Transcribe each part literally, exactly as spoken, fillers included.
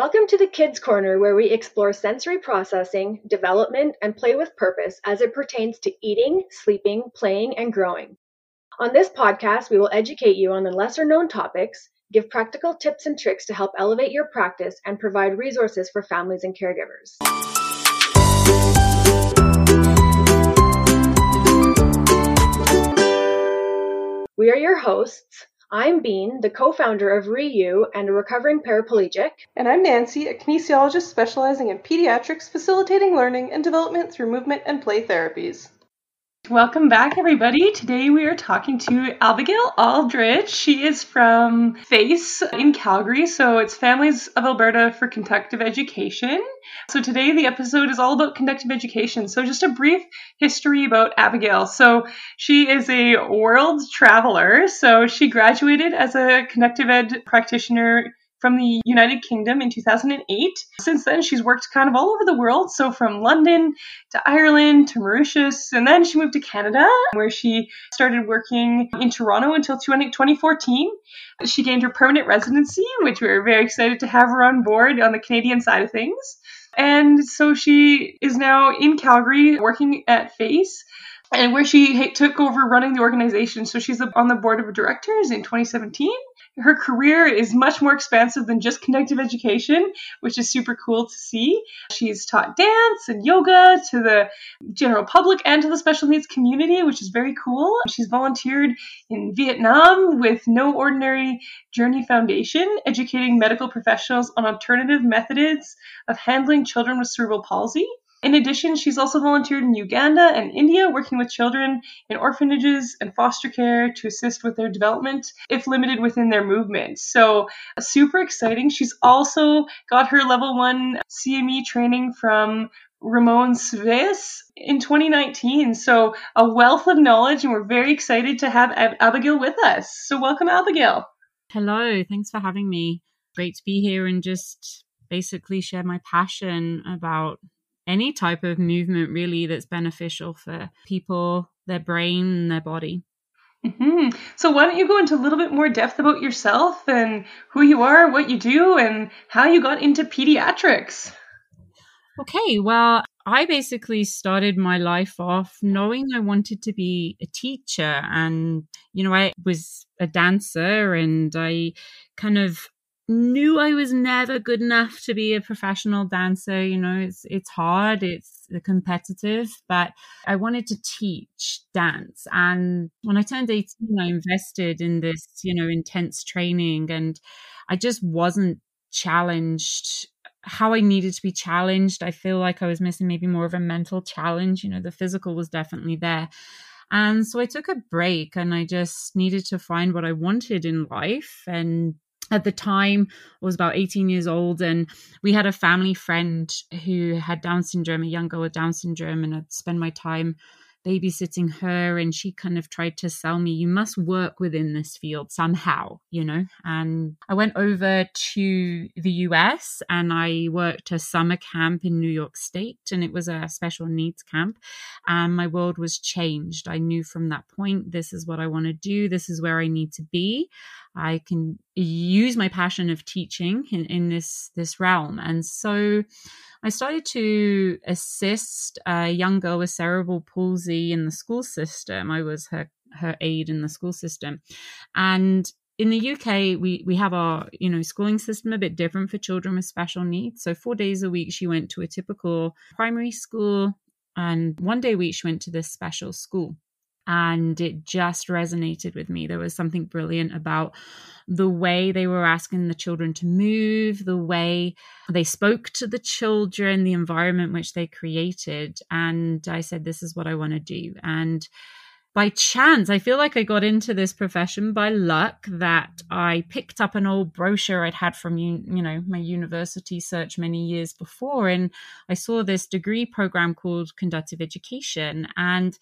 Welcome to the Kids Corner, where we explore sensory processing, development, and play with purpose as it pertains to eating, sleeping, playing, and growing. On this podcast, we will educate you on the lesser-known topics, give practical tips and tricks to help elevate your practice, and provide resources for families and caregivers. We are your hosts. I'm Bean, the co-founder of Ryu and a recovering paraplegic. And I'm Nancy, a kinesiologist specializing in pediatrics, facilitating learning and development through movement and play therapies. Welcome back, everybody. Today we are talking to Abigail Aldridge. She is from FACE in Calgary, so it's Families of Alberta for Conductive Education. So today the episode is all about conductive education. So just a brief history about Abigail. So she is a world traveler. So she graduated as a conductive ed practitioner from the United Kingdom in two thousand eight. Since then, she's worked kind of all over the world, so from London to Ireland to Mauritius, and then she moved to Canada, where she started working in Toronto until twenty fourteen. She gained her permanent residency, which we were very excited to have her on board on the Canadian side of things. And so she is now in Calgary working at FACE, and where she took over running the organization. So she's on the board of directors in twenty seventeen. Her career is much more expansive than just conductive education, which is super cool to see. She's taught dance and yoga to the general public and to the special needs community, which is very cool. She's volunteered in Vietnam with No Ordinary Journey Foundation, educating medical professionals on alternative methods of handling children with cerebral palsy. In addition, she's also volunteered in Uganda and India, working with children in orphanages and foster care to assist with their development, if limited within their movement. So super exciting. She's also got her level one C M E training from Ramon Sves in twenty nineteen. So a wealth of knowledge, and we're very excited to have Ab- Abigail with us. So welcome, Abigail. Hello. Thanks for having me. Great to be here and just basically share my passion about any type of movement, really, that's beneficial for people, their brain, their body. Mm-hmm. So why don't you go into a little bit more depth about yourself and who you are, what you do, and how you got into pediatrics? Okay, well, I basically started my life off knowing I wanted to be a teacher. And, you know, I was a dancer, and I kind of knew I was never good enough to be a professional dancer. You know, it's it's hard, it's competitive, but I wanted to teach dance. And when I turned eighteen, I invested in this, you know, intense training, and I just wasn't challenged how I needed to be challenged. I feel like I was missing maybe more of a mental challenge. You know, the physical was definitely there. And so I took a break, and I just needed to find what I wanted in life. And at the time, I was about eighteen years old, and we had a family friend who had Down syndrome, a young girl with Down syndrome, and I'd spend my time babysitting her, and she kind of tried to sell me, you must work within this field somehow, you know. And I went over to the U S, and I worked a summer camp in New York State, and it was a special needs camp, and my world was changed. I knew from that point, this is what I want to do, this is where I need to be. I can use my passion of teaching in, in this this realm. And so I started to assist a young girl with cerebral palsy in the school system. I was her her aide in the school system. And in the U K, we we have our, you know, schooling system a bit different for children with special needs. So four days a week, she went to a typical primary school, and one day a week, she went to this special school. And it just resonated with me. There was something brilliant about the way they were asking the children to move, the way they spoke to the children, the environment which they created. And I said, this is what I want to do. And by chance, I feel like I got into this profession by luck, that I picked up an old brochure I'd had from, you know, my university search many years before. And I saw this degree program called Conductive Education. And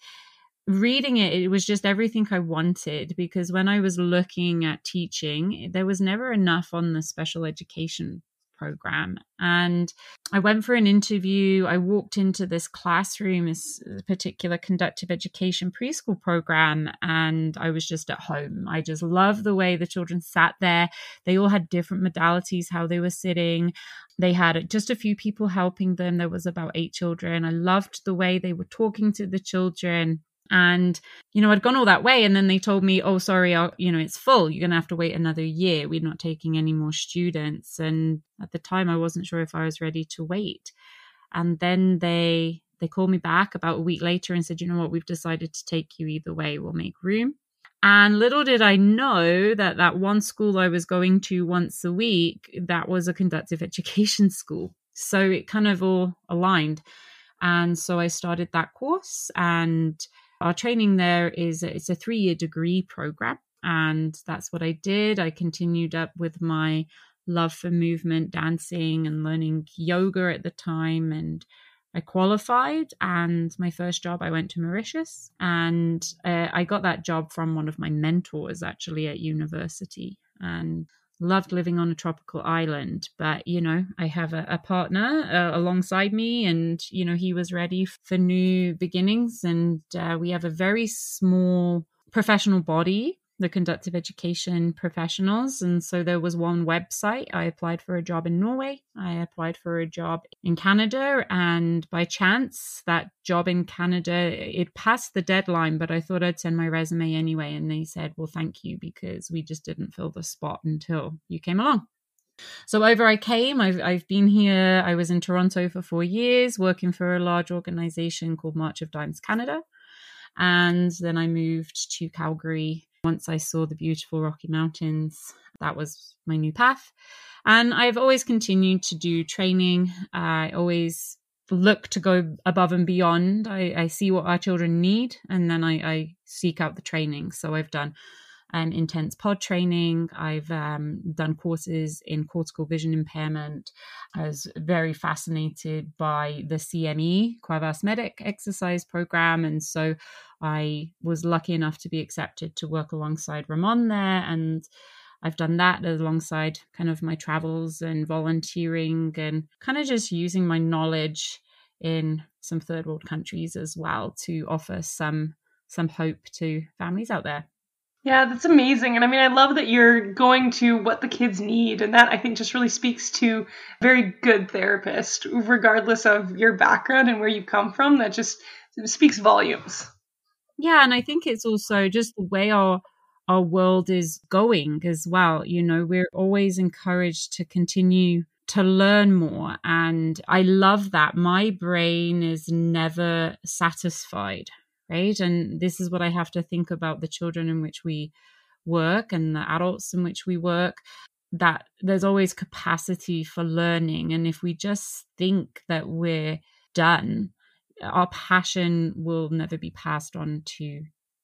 reading it, it was just everything I wanted, because when I was looking at teaching, there was never enough on the special education program. And I went for an interview. I walked into this classroom, this particular conductive education preschool program, and I was just at home. I just loved the way the children sat there. They all had different modalities, how they were sitting. They had just a few people helping them. There was about eight children. I loved the way they were talking to the children. And, you know, I'd gone all that way. And then they told me, oh, sorry, I'll, you know, it's full. You're going to have to wait another year. We're not taking any more students. And at the time, I wasn't sure if I was ready to wait. And then they they called me back about a week later and said, you know what, we've decided to take you either way. We'll make room. And little did I know that that one school I was going to once a week, that was a conductive education school. So it kind of all aligned. And so I started that course, and our training there is it's a three-year degree program, and that's what I did. I continued up with my love for movement, dancing, and learning yoga at the time, and I qualified. And my first job, I went to Mauritius, and uh, I got that job from one of my mentors actually at university, and loved living on a tropical island. But, you know, I have a, a partner uh, alongside me, and, you know, he was ready for new beginnings. And uh, we have a very small professional body, the conductive education professionals. And so there was one website. I applied for a job in Norway. I applied for a job in Canada. And by chance, that job in Canada, it passed the deadline, but I thought I'd send my resume anyway. And they said, well, thank you, because we just didn't fill the spot until you came along. So over I came. I've, I've been here. I was in Toronto for four years working for a large organization called March of Dimes Canada. And then I moved to Calgary. Once I saw the beautiful Rocky Mountains, that was my new path. And I've always continued to do training. I always look to go above and beyond. I, I see what our children need, and then I, I seek out the training. So I've done um, intense pod training. I've um, done courses in cortical vision impairment. I was very fascinated by the C M E, Quarvas Medic Exercise Program. And so I was lucky enough to be accepted to work alongside Ramon there. And I've done that alongside kind of my travels and volunteering and kind of just using my knowledge in some third world countries as well to offer some some hope to families out there. Yeah, that's amazing. And I mean, I love that you're going to what the kids need. And that, I think, just really speaks to a very good therapist, regardless of your background and where you come from. That just speaks volumes. Yeah, and I think it's also just the way our our world is going as well. You know, we're always encouraged to continue to learn more. And I love that. My brain is never satisfied, right? And this is what I have to think about the children in which we work and the adults in which we work, that there's always capacity for learning. And if we just think that we're done, our passion will never be passed on to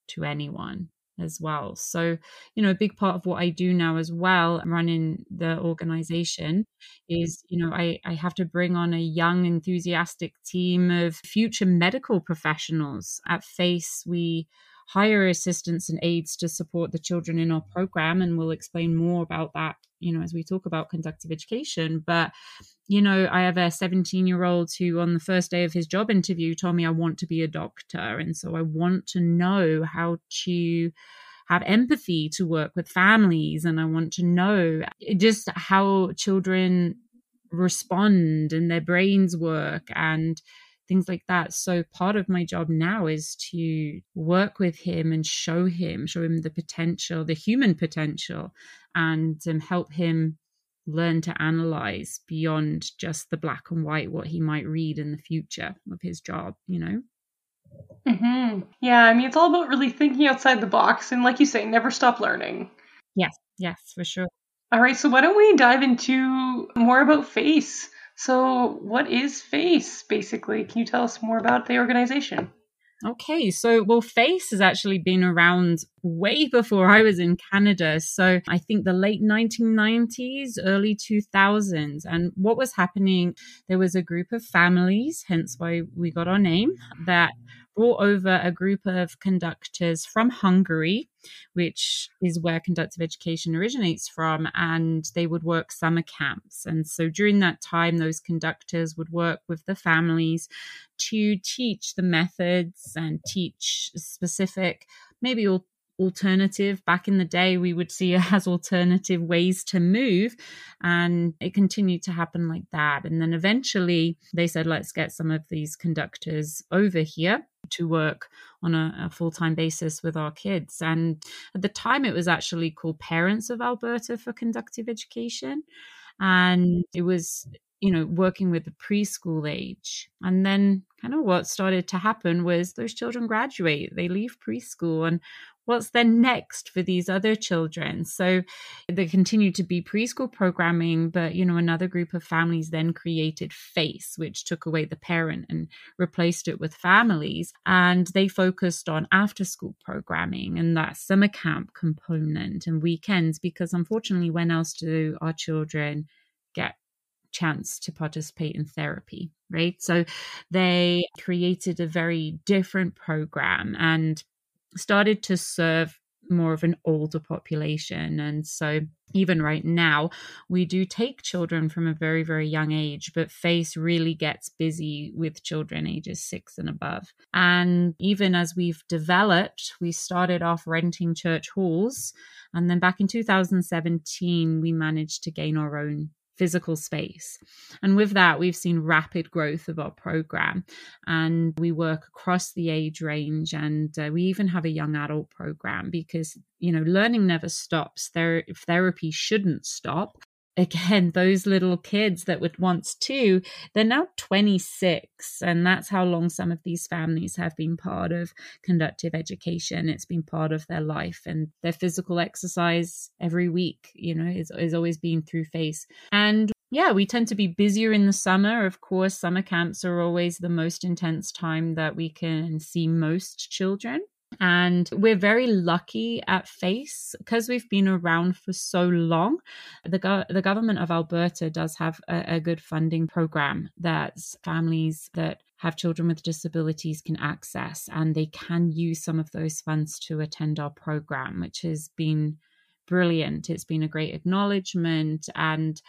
to anyone as well. So, you know, a big part of what I do now as well, running the organization, is, you know, I, I have to bring on a young, enthusiastic team of future medical professionals. At FACE, we hire assistants and aides to support the children in our program. And we'll explain more about that, you know, as we talk about conductive education. But, you know, I have a seventeen year old who on the first day of his job interview told me, I want to be a doctor. And so I want to know how to have empathy to work with families. And I want to know just how children respond and their brains work and things like that. So part of my job now is to work with him and show him, show him the potential, the human potential, and um, help him learn to analyze beyond just the black and white, what he might read in the future of his job, you know? Mm-hmm. Yeah. I mean, it's all about really thinking outside the box. And like you say, never stop learning. Yes. Yes, for sure. All right. So why don't we dive into more about FACE? So what is FACE, basically? Can you tell us more about the organization? Okay, so, well, FACE has actually been around way before I was in Canada. So I think the late nineteen nineties, early two thousands. And what was happening, there was a group of families, hence why we got our name, that brought over a group of conductors from Hungary, which is where conductive education originates from, and they would work summer camps. And so during that time, those conductors would work with the families to teach the methods and teach specific, maybe all alternative. Back in the day, we would see it as alternative ways to move, and it continued to happen like that. And then eventually they said, let's get some of these conductors over here to work on a, a full-time basis with our kids. And at the time, it was actually called Parents of Alberta for Conductive Education. And it was, you know, working with the preschool age. And then kind of what started to happen was those children graduate, they leave preschool, and what's then next for these other children? So there continued to be preschool programming, but, you know, another group of families then created FACE, which took away the parent and replaced it with families. And they focused on after-school programming and that summer camp component and weekends, because unfortunately, when else do our children get chance to participate in therapy, right? So they created a very different program and started to serve more of an older population. And so even right now, we do take children from a very, very young age, but FACE really gets busy with children ages six and above. And even as we've developed, we started off renting church halls. And then back in two thousand seventeen, we managed to gain our own physical space. And with that, we've seen rapid growth of our program. And we work across the age range. And uh, we even have a young adult program because, you know, learning never stops. Ther- therapy shouldn't stop. Again, those little kids that would once two, they're now twenty-six. And that's how long some of these families have been part of conductive education. It's been part of their life, and their physical exercise every week, you know, is, is always been through FACE. And yeah, we tend to be busier in the summer. Of course, summer camps are always the most intense time that we can see most children. And we're very lucky at FACE because we've been around for so long. The, go- the government of Alberta does have a, a good funding program that families that have children with disabilities can access, and they can use some of those funds to attend our program, which has been brilliant. It's been a great acknowledgement. And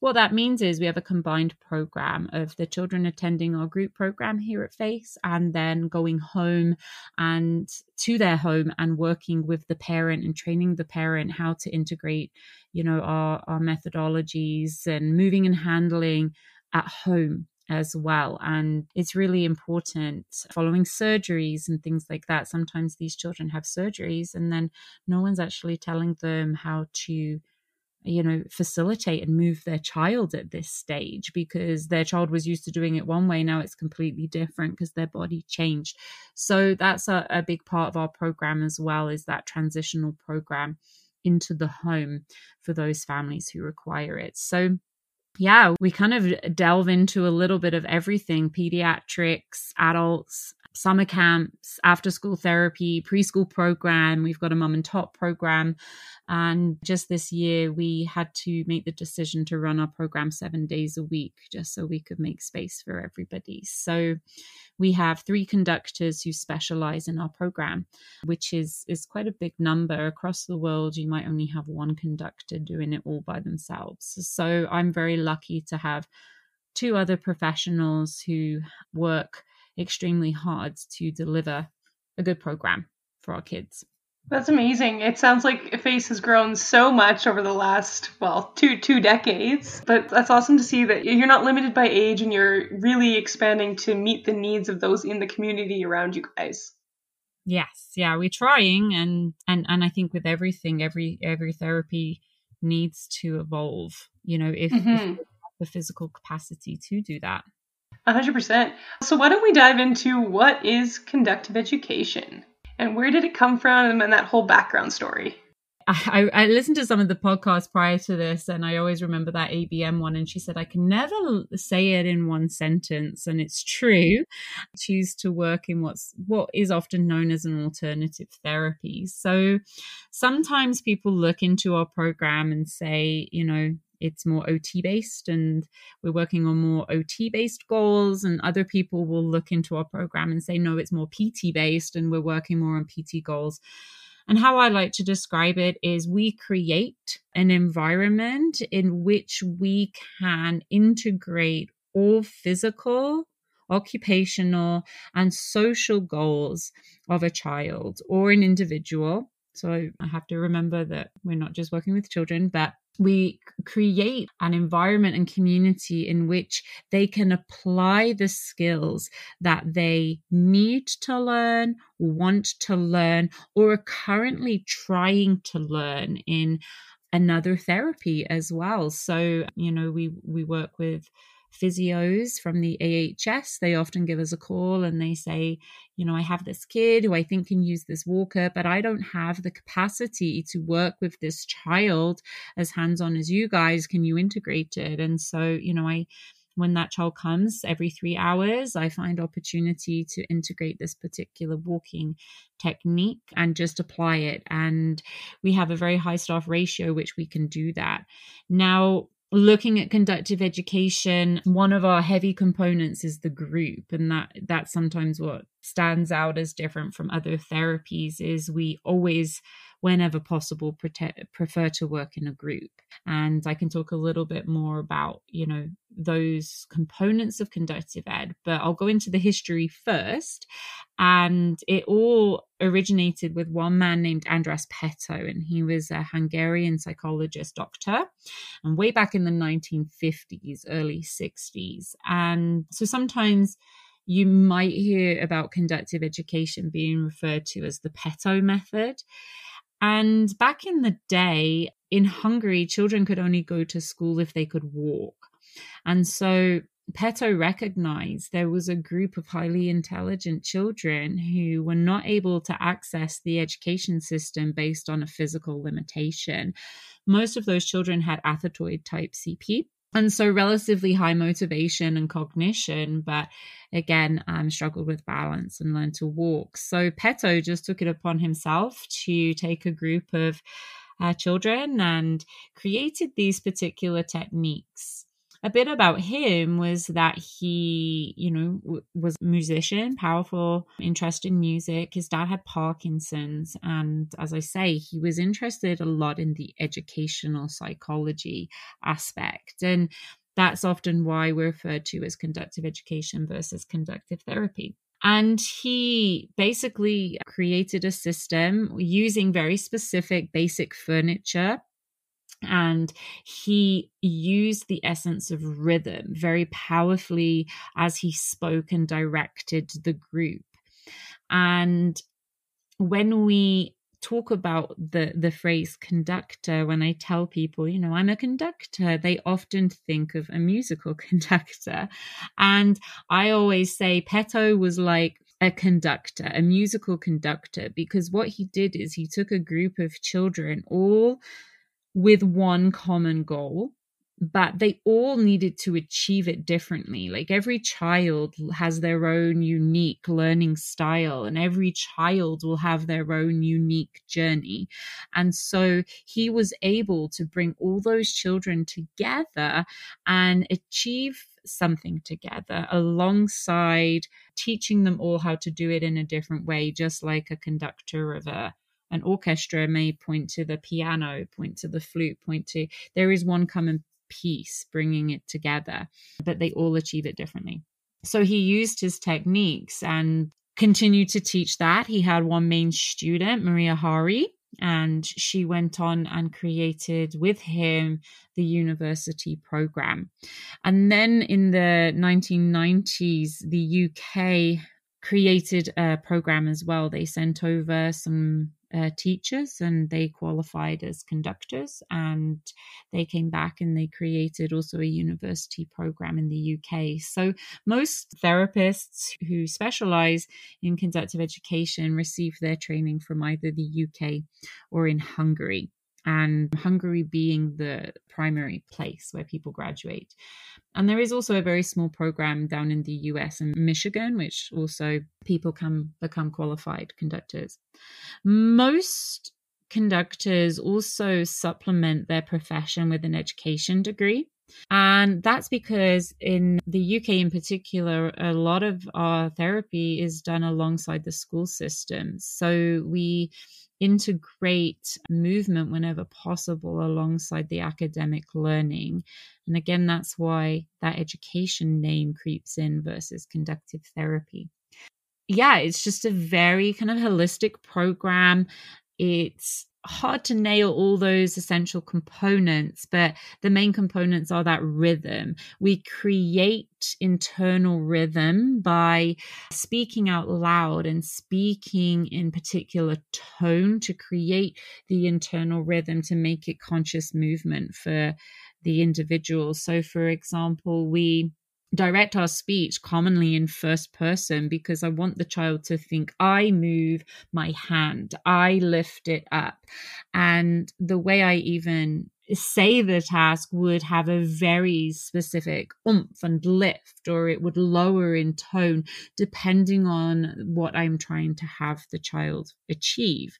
what that means is we have a combined program of the children attending our group program here at FACE and then going home and to their home and working with the parent and training the parent how to integrate, you know, our, our methodologies and moving and handling at home as well. And it's really important following surgeries and things like that. Sometimes these children have surgeries and then no one's actually telling them how to, you know, facilitate and move their child at this stage, because their child was used to doing it one way. Now it's completely different because their body changed. So that's a, a big part of our program as well, is that transitional program into the home for those families who require it. So yeah, we kind of delve into a little bit of everything: pediatrics, adults, summer camps, after-school therapy, preschool program. We've got a mum and tot program. And just this year, we had to make the decision to run our program seven days a week, just so we could make space for everybody. So we have three conductors who specialize in our program, which is, is quite a big number. Across the world, you might only have one conductor doing it all by themselves. So I'm very lucky to have two other professionals who work extremely hard to deliver a good program for our kids. That's amazing. It sounds like FACE has grown so much over the last, well, two two decades. But that's awesome to see that you're not limited by age and you're really expanding to meet the needs of those in the community around you guys. Yes. Yeah, we're trying. And, and, and I think with everything, every every therapy needs to evolve, you know, if, mm-hmm. if you have the physical capacity to do that. one hundred percent. So why don't we dive into what is conductive education and where did it come from and that whole background story? I, I listened to some of the podcasts prior to this, and I always remember that A B M one, and she said, I can never say it in one sentence, and it's true. I choose to work in what's what is often known as an alternative therapy. So sometimes people look into our program and say, you know, it's more O T based, and we're working on more O T based goals, and other people will look into our program and say, no, it's more P T based, and we're working more on P T goals. And how I like to describe it is we create an environment in which we can integrate all physical, occupational, and social goals of a child or an individual. So I have to remember that we're not just working with children, but we create an environment and community in which they can apply the skills that they need to learn, want to learn, or are currently trying to learn in another therapy as well. So, you know, we, we work with physios from the A H S. They often give us a call and they say, you know, I have this kid who I think can use this walker, but I don't have the capacity to work with this child as hands-on as you guys. Can you integrate it? And so, you know, I, when that child comes every three hours, I find opportunity to integrate this particular walking technique and just apply it. And we have a very high staff ratio, which we can do that. Now, looking at conductive education, one of our heavy components is the group. And that that's sometimes what stands out as different from other therapies, is we always, whenever possible, protect, prefer to work in a group. And I can talk a little bit more about, you know, those components of conductive ed, but I'll go into the history first. And it all originated with one man named Andras Peto, and he was a Hungarian psychologist doctor, and way back in the nineteen fifties, early sixties. And so sometimes you might hear about conductive education being referred to as the Peto method. And back in the day, in Hungary, children could only go to school if they could walk. And so Peto recognized there was a group of highly intelligent children who were not able to access the education system based on a physical limitation. Most of those children had athetoid type C P. And so relatively high motivation and cognition, but again, um, struggled with balance and learned to walk. So Peto just took it upon himself to take a group of uh, children and created these particular techniques. A bit about him was that he, you know, w- was a musician, powerful interest in music. His dad had Parkinson's. And as I say, he was interested a lot in the educational psychology aspect. And that's often why we're referred to as conductive education versus conductive therapy. And he basically created a system using very specific basic furniture. And he used the essence of rhythm very powerfully as he spoke and directed the group. And when we talk about the, the phrase conductor, when I tell people, you know, I'm a conductor, they often think of a musical conductor. And I always say Peto was like a conductor, a musical conductor, because what he did is he took a group of children, all with one common goal, but they all needed to achieve it differently. Like every child has their own unique learning style, and every child will have their own unique journey. And so he was able to bring all those children together and achieve something together alongside teaching them all how to do it in a different way, just like a conductor of a an orchestra may point to the piano, point to the flute, point to, there is one common piece bringing it together, but they all achieve it differently. So he used his techniques and continued to teach that. He had one main student, Maria Hari, and she went on and created with him the university program. And then in the nineteen nineties, the U K created a program as well. They sent over some Uh, teachers, and they qualified as conductors, and they came back and they created also a university program in the U K. So most therapists who specialize in conductive education receive their training from either the U K or in Hungary, and Hungary being the primary place where people graduate. And there is also a very small program down in the U S and Michigan, which also people can become qualified conductors. Most conductors also supplement their profession with an education degree. And that's because in the U K in particular, a lot of our therapy is done alongside the school system. So we integrate movement whenever possible alongside the academic learning. And again, that's why that education name creeps in versus conductive therapy. Yeah, it's just a very kind of holistic program. It's hard to nail all those essential components, but the main components are that rhythm. We create internal rhythm by speaking out loud and speaking in particular tone to create the internal rhythm to make it conscious movement for the individual. So, for example, we direct our speech commonly in first person because I want the child to think, I move my hand, I lift it up. And the way I even say the task would have a very specific oomph and lift, or it would lower in tone depending on what I'm trying to have the child achieve.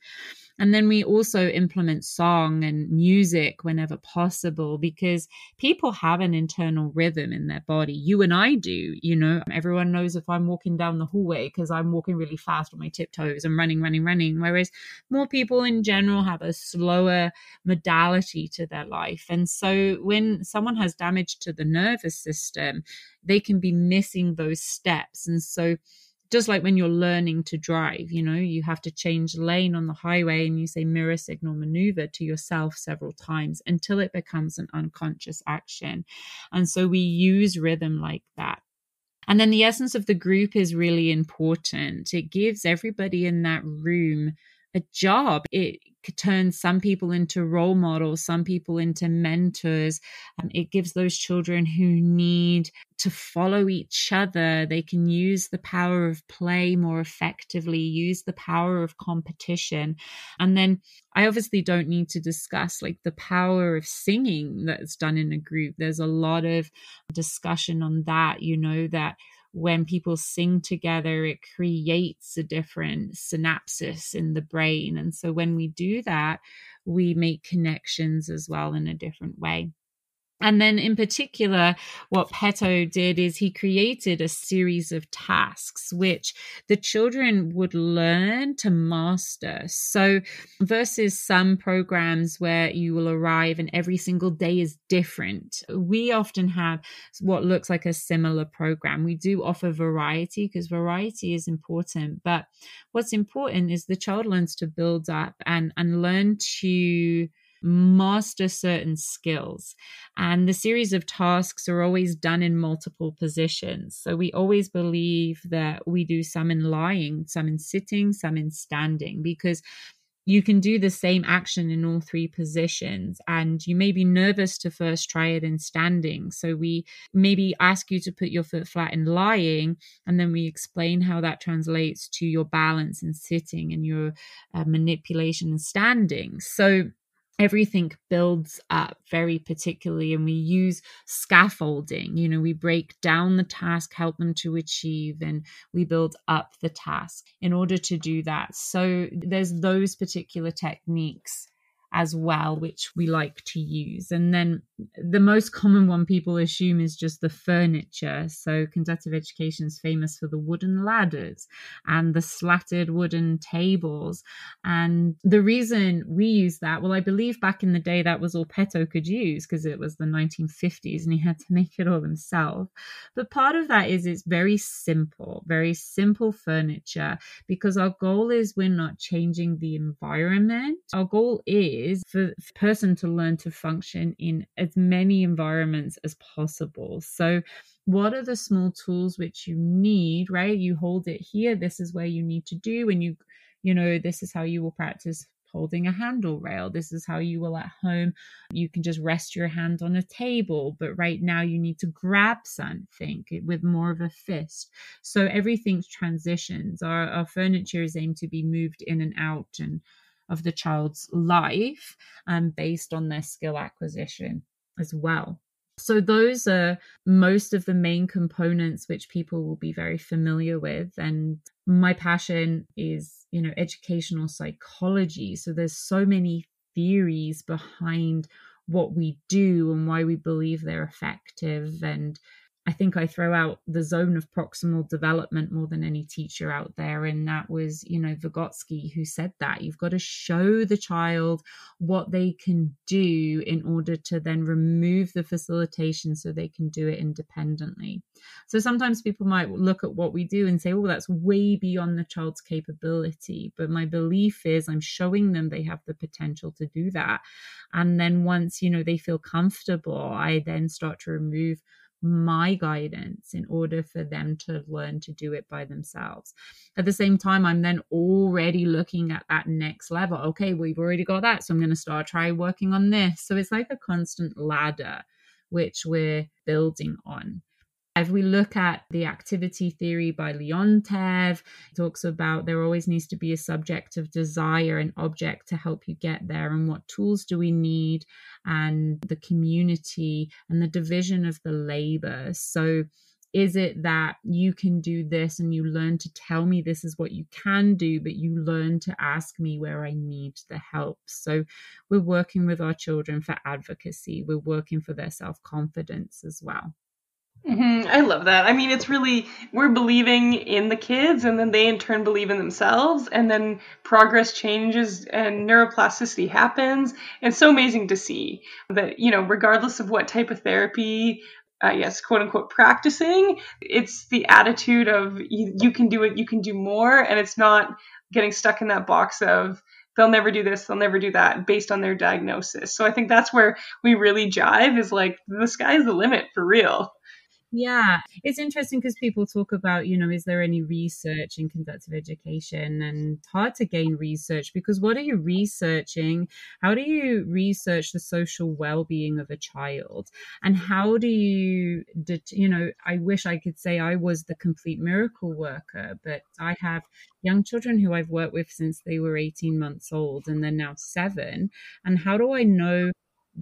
And then we also implement song and music whenever possible because people have an internal rhythm in their body. You and I do, you know, everyone knows if I'm walking down the hallway because I'm walking really fast on my tiptoes and running, running, running. Whereas more people in general have a slower modality to their life. And so when someone has damage to the nervous system, they can be missing those steps. And so just like when you're learning to drive, you know, you have to change lane on the highway and you say mirror signal maneuver to yourself several times until it becomes an unconscious action. And so we use rhythm like that. And then the essence of the group is really important. It gives everybody in that room a job. It turns some people into role models, some people into mentors. Um, it gives those children who need to follow each other. They can use the power of play more effectively, use the power of competition. And then I obviously don't need to discuss like the power of singing that's done in a group. There's a lot of discussion on that, you know, that when people sing together, it creates a different synapses in the brain. And so when we do that, we make connections as well in a different way. And then in particular, what Peto did is he created a series of tasks which the children would learn to master. So versus some programs where you will arrive and every single day is different, we often have what looks like a similar program. We do offer variety because variety is important. But what's important is the child learns to build up and, and learn to master certain skills. And the series of tasks are always done in multiple positions. So we always believe that we do some in lying, some in sitting, some in standing, because you can do the same action in all three positions. And you may be nervous to first try it in standing. So we maybe ask you to put your foot flat in lying, and then we explain how that translates to your balance in sitting and your uh, manipulation in standing. So everything builds up very particularly, and we use scaffolding. You know, we break down the task, help them to achieve, and we build up the task in order to do that. So there's those particular techniques as well, which we like to use. And then the most common one people assume is just the furniture. So conductive education is famous for the wooden ladders and the slatted wooden tables. And the reason we use that, well, I believe back in the day that was all Peto could use because it was the nineteen fifties and he had to make it all himself. But part of that is it's very simple, very simple furniture, because our goal is we're not changing the environment. Our goal is is for a person to learn to function in as many environments as possible. So what are the small tools which you need, right? You hold it here. This is where you need to do. And you, you know, this is how you will practice holding a handle rail. This is how you will at home. You can just rest your hand on a table, but right now you need to grab something with more of a fist. So everything transitions. Our, our furniture is aimed to be moved in and out and of the child's life and um, based on their skill acquisition as well. So those are most of the main components which people will be very familiar with. And my passion is you know, educational psychology. So there's so many theories behind what we do and why we believe they're effective. And I think I throw out the zone of proximal development more than any teacher out there. And that was, you know, Vygotsky who said that. You've got to show the child what they can do in order to then remove the facilitation so they can do it independently. So sometimes people might look at what we do and say, oh, that's way beyond the child's capability. But my belief is I'm showing them they have the potential to do that. And then once, you know, they feel comfortable, I then start to remove my guidance in order for them to learn to do it by themselves. At the same time, I'm then already looking at that next level. Okay, we've already got that, so I'm going to start try working on this. So it's like a constant ladder which we're building on. If we look at the activity theory by Leontief, it talks about there always needs to be a subjective desire and object to help you get there, and what tools do we need, and the community and the division of the labor. So is it that you can do this and you learn to tell me this is what you can do, but you learn to ask me where I need the help? So we're working with our children for advocacy. We're working for their self-confidence as well. Mm-hmm. I love that. I mean, it's really, we're believing in the kids, and then they in turn believe in themselves, and then progress changes and neuroplasticity happens. It's so amazing to see that, you know, regardless of what type of therapy, uh, yes, quote unquote, practicing, it's the attitude of you, you can do it, you can do more. And it's not getting stuck in that box of they'll never do this, they'll never do that based on their diagnosis. So I think that's where we really jive, is like the sky's the limit for real. Yeah, it's interesting because people talk about, you know, is there any research in conductive education? And it's hard to gain research, because what are you researching? How do you research the social well-being of a child? And how do you, you know, I wish I could say I was the complete miracle worker, but I have young children who I've worked with since they were eighteen months old, and they're now seven. And how do I know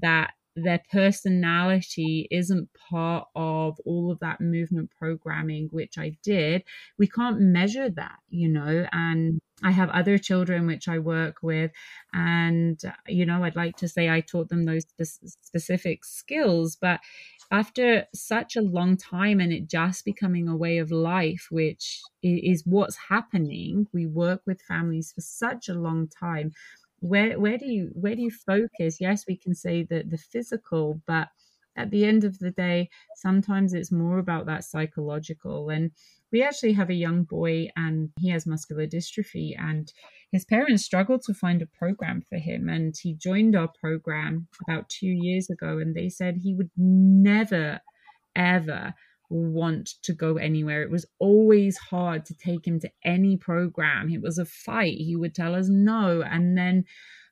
that their personality isn't part of all of that movement programming, which I did? We can't measure that, you know, and I have other children which I work with, and, you know, I'd like to say I taught them those spe- specific skills, but after such a long time and it just becoming a way of life, which is what's happening, we work with families for such a long time. Where where do you where do you focus? Yes, we can say that the physical, but at the end of the day, sometimes it's more about that psychological. And we actually have a young boy, and he has muscular dystrophy, and his parents struggled to find a program for him. And he joined our program about two years ago, and they said he would never, ever want to go anywhere. It was always hard to take him to any program. It was a fight. He would tell us no. And then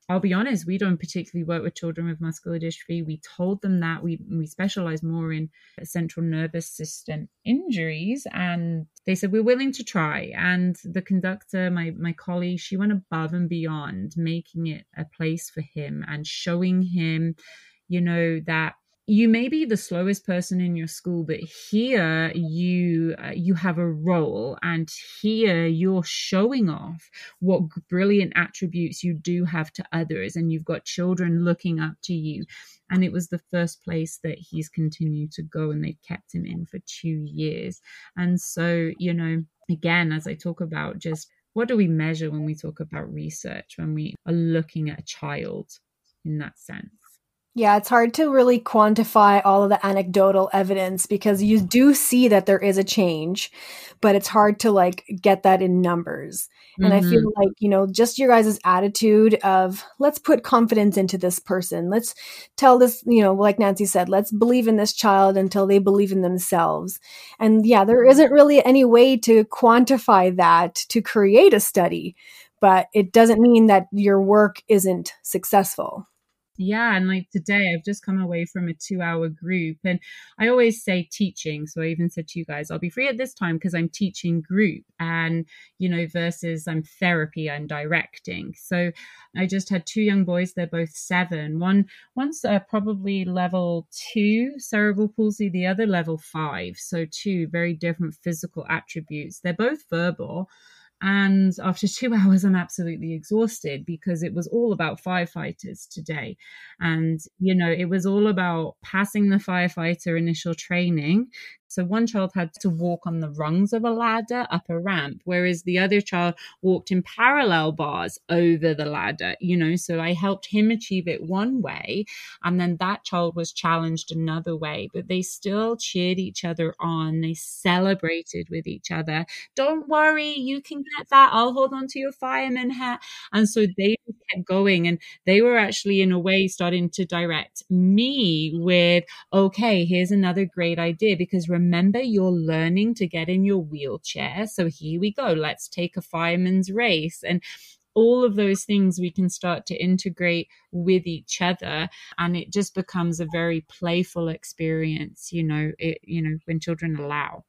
I'll be honest, we don't particularly work with children with muscular dystrophy. We told them that we, we specialize more in central nervous system injuries. And they said, we're willing to try. And the conductor, my, my colleague, she went above and beyond, making it a place for him and showing him, you know, that you may be the slowest person in your school, but here you uh, you have a role, and here you're showing off what brilliant attributes you do have to others, and you've got children looking up to you. And it was the first place that he's continued to go, and they've kept him in for two years. And so, you know, again, as I talk about, just what do we measure when we talk about research, when we are looking at a child in that sense? Yeah, it's hard to really quantify all of the anecdotal evidence, because you do see that there is a change, but it's hard to like get that in numbers. Mm-hmm. And I feel like, you know, just your guys' attitude of let's put confidence into this person. Let's tell this, you know, like Nancy said, let's believe in this child until they believe in themselves. And yeah, there isn't really any way to quantify that to create a study, but it doesn't mean that your work isn't successful. Yeah. And like today, I've just come away from a two hour group, and I always say teaching. So I even said to you guys, I'll be free at this time because I'm teaching group, and, you know, versus I'm therapy, I'm directing. So I just had two young boys. They're both seven. One, one's uh, probably level two cerebral palsy, the other level five. So two very different physical attributes. They're both verbal. And after two hours, I'm absolutely exhausted because it was all about firefighters today. And, you know, it was all about passing the firefighter initial training. So one child had to walk on the rungs of a ladder up a ramp, whereas the other child walked in parallel bars over the ladder, you know, so I helped him achieve it one way. And then that child was challenged another way, but they still cheered each other on. They celebrated with each other. Don't worry, you can get that. I'll hold on to your fireman hat. And so they kept going, and they were actually in a way starting to direct me with, okay, here's another great idea, because remember, Remember, you're learning to get in your wheelchair. So here we go. Let's take a fireman's race. And all of those things we can start to integrate with each other. And it just becomes a very playful experience, you know, it, you know, when children allow.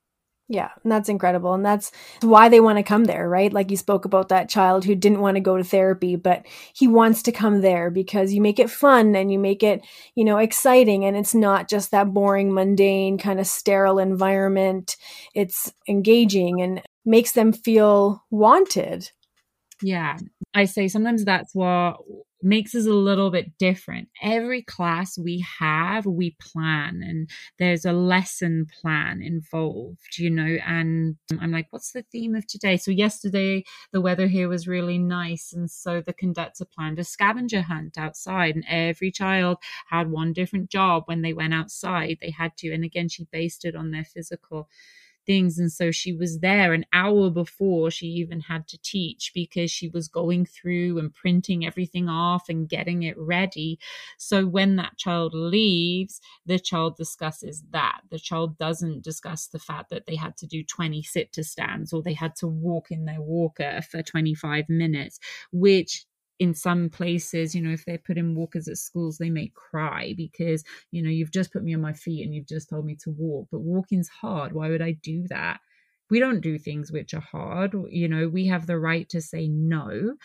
Yeah, and that's incredible. And that's why they want to come there, right? Like you spoke about that child who didn't want to go to therapy, but he wants to come there because you make it fun and you make it, you know, exciting. And it's not just that boring, mundane, kind of sterile environment. It's engaging and makes them feel wanted. Yeah, I say sometimes that's what makes us a little bit different. Every class we have, we plan, and there's a lesson plan involved, you know, and I'm like, what's the theme of today? So yesterday, the weather here was really nice. And so the conductor planned a scavenger hunt outside, and every child had one different job when they went outside. They had to. And again, she based it on their physical things. And so she was there an hour before she even had to teach, because she was going through and printing everything off and getting it ready. So when that child leaves, the child discusses that. The child doesn't discuss the fact that they had to do twenty sit to stands, or they had to walk in their walker for twenty-five minutes, which in some places, you know, if they put in walkers at schools, they may cry because, you know, you've just put me on my feet and you've just told me to walk, but walking's hard. Why would I do that? We don't do things which are hard. You know, we have the right to say no.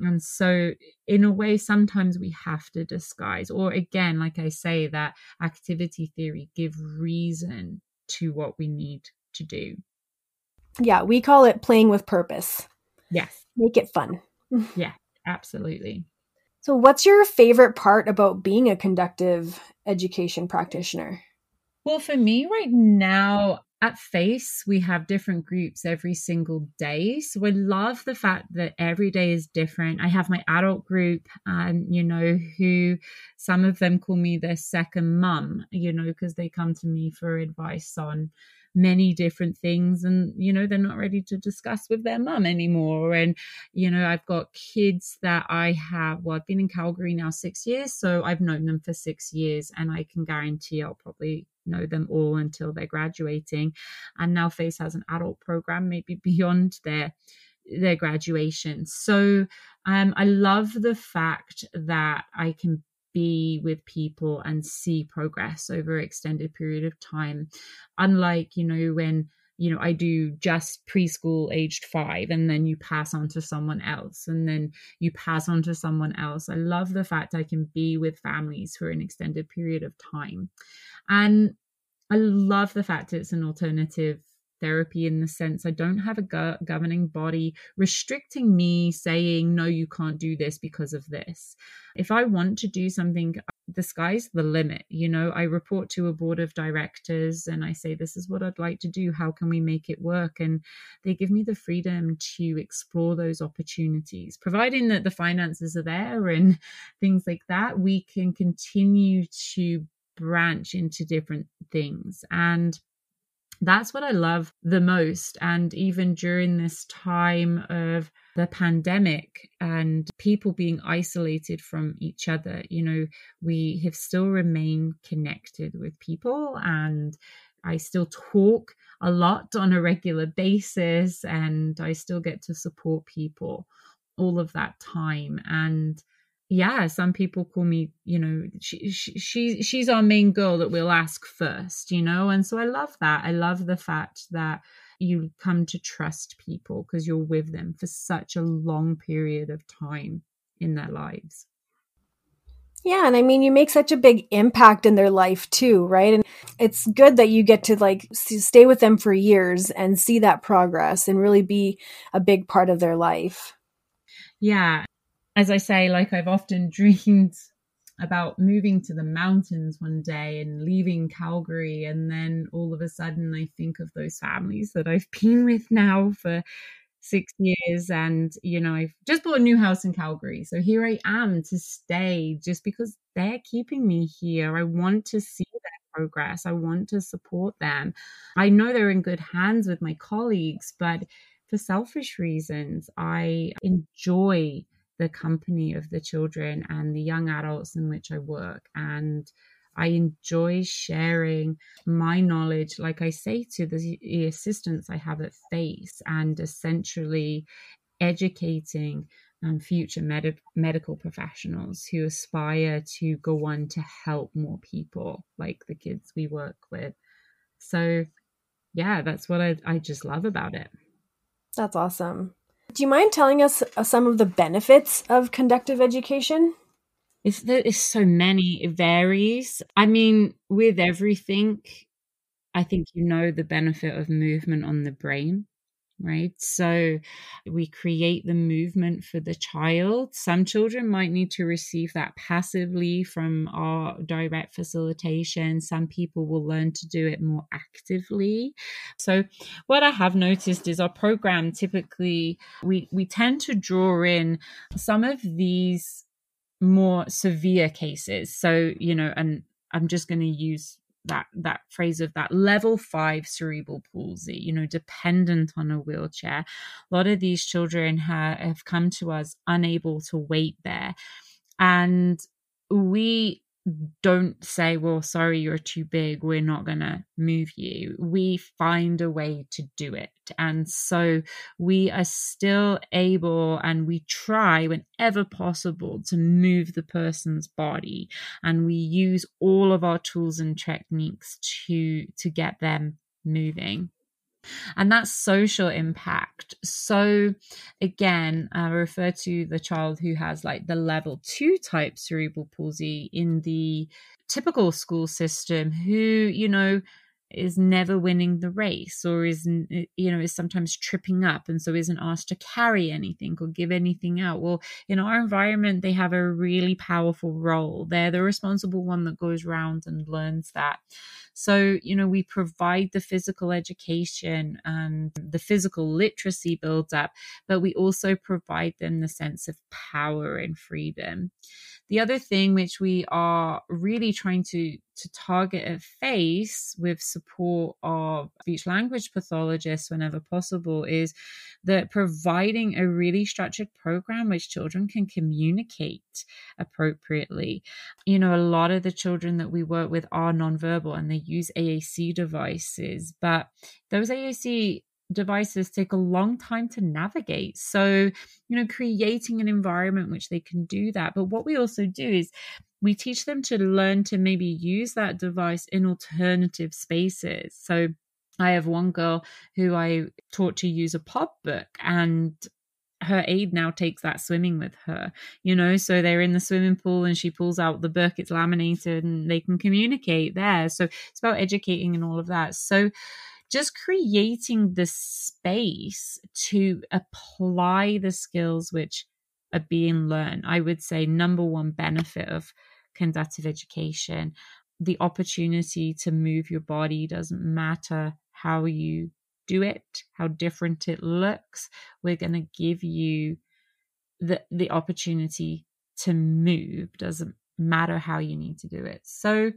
And so in a way, sometimes we have to disguise, or again, like I say, that activity theory give reason to what we need to do. Yeah. We call it playing with purpose. Yes. Make it fun. Yeah. Absolutely. So what's your favorite part about being a conductive education practitioner? Well, for me right now at FACE, we have different groups every single day. So I love the fact that every day is different. I have my adult group, um, you know, who some of them call me their second mum, you know, because they come to me for advice on many different things, and you know, they're not ready to discuss with their mum anymore. And you know, I've got kids that I have, well, I've been in Calgary now six years, so I've known them for six years, and I can guarantee I'll probably know them all until they're graduating. And now FACE has an adult program maybe beyond their their graduation. So um I love the fact that I can be with people and see progress over an extended period of time. Unlike, you know, when, you know, I do just preschool aged five, and then you pass on to someone else, and then you pass on to someone else. I love the fact I can be with families for an extended period of time. And I love the fact it's an alternative therapy in the sense I don't have a go- governing body restricting me, saying, no, you can't do this because of this. If I want to do something, the sky's the limit. You know, I report to a board of directors and I say, this is what I'd like to do. How can we make it work? And they give me the freedom to explore those opportunities, providing that the finances are there and things like that. We can continue to branch into different things. And that's what I love the most. And even during this time of the pandemic and people being isolated from each other, you know, we have still remained connected with people, and I still talk a lot on a regular basis, and I still get to support people all of that time. And yeah, some people call me, you know, she, she, she she's our main girl that we'll ask first, you know. And so I love that. I love the fact that you come to trust people because you're with them for such a long period of time in their lives. Yeah. And I mean, you make such a big impact in their life too, right? And it's good that you get to like stay with them for years and see that progress and really be a big part of their life. Yeah. As I say, like I've often dreamed about moving to the mountains one day and leaving Calgary. And then all of a sudden I think of those families that I've been with now for six years. And, you know, I've just bought a new house in Calgary. So here I am to stay just because they're keeping me here. I want to see their progress. I want to support them. I know they're in good hands with my colleagues, but for selfish reasons, I enjoy the company of the children and the young adults in which I work. And I enjoy sharing my knowledge, like I say, to the assistants I have at FACE, and essentially educating um, future med- medical professionals who aspire to go on to help more people like the kids we work with. So yeah, that's what I, I just love about it. That's awesome. Do you mind telling us some of the benefits of conductive education? It's, there is so many, it varies. I mean, with everything, I think you know the benefit of movement on the brain, right? So we create the movement for the child. Some children might need to receive that passively from our direct facilitation. Some people will learn to do it more actively. So what I have noticed is our program, typically we, we tend to draw in some of these more severe cases. So, you know, and I'm just going to use that that phrase of that level five cerebral palsy, you know, dependent on a wheelchair. A lot of these children ha- have come to us unable to wait there. And we don't say, well, sorry, you're too big, we're not going to move you. We find a way to do it. And so we are still able, and we try whenever possible to move the person's body. And we use all of our tools and techniques to, to get them moving. And that's social impact. So again, I refer to the child who has like the level two type cerebral palsy in the typical school system, who, you know, is never winning the race, or is, you know, is sometimes tripping up and so isn't asked to carry anything or give anything out. Well, in our environment, they have a really powerful role. They're the responsible one that goes around and learns that. So, you know, we provide the physical education and the physical literacy builds up, but we also provide them the sense of power and freedom. The other thing which we are really trying to to target at FACE with support of speech language pathologists whenever possible is that providing a really structured program which children can communicate appropriately. You know, a lot of the children that we work with are nonverbal and they use A A C devices, but those A A C devices take a long time to navigate. So, you know, creating an environment which they can do that. But what we also do is we teach them to learn to maybe use that device in alternative spaces. So I have one girl who I taught to use a pop book, and her aide now takes that swimming with her, you know, so they're in the swimming pool and she pulls out the book, it's laminated, and they can communicate there. So it's about educating and all of that. So just creating the space to apply the skills which are being learned. I would say number one benefit of conductive education, the opportunity to move your body. Doesn't matter how you do it, how different it looks, we're going to give you the the opportunity to move. Doesn't matter how you need to do it. So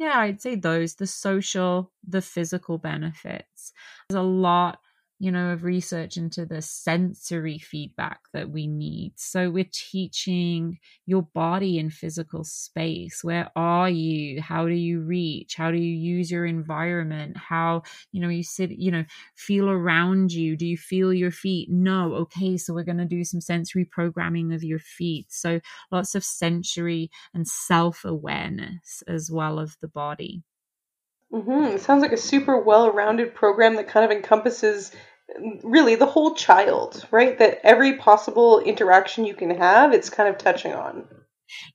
yeah, I'd say those, the social, the physical benefits. There's a lot, you know, of research into the sensory feedback that we need. So we're teaching your body in physical space. Where are you? How do you reach? How do you use your environment? How, you know, you sit, you know, feel around you. Do you feel your feet? No. Okay. So we're going to do some sensory programming of your feet. So lots of sensory and self-awareness as well of the body. Mm-hmm. It sounds like a super well-rounded program that kind of encompasses really the whole child, right? That every possible interaction you can have, it's kind of touching on.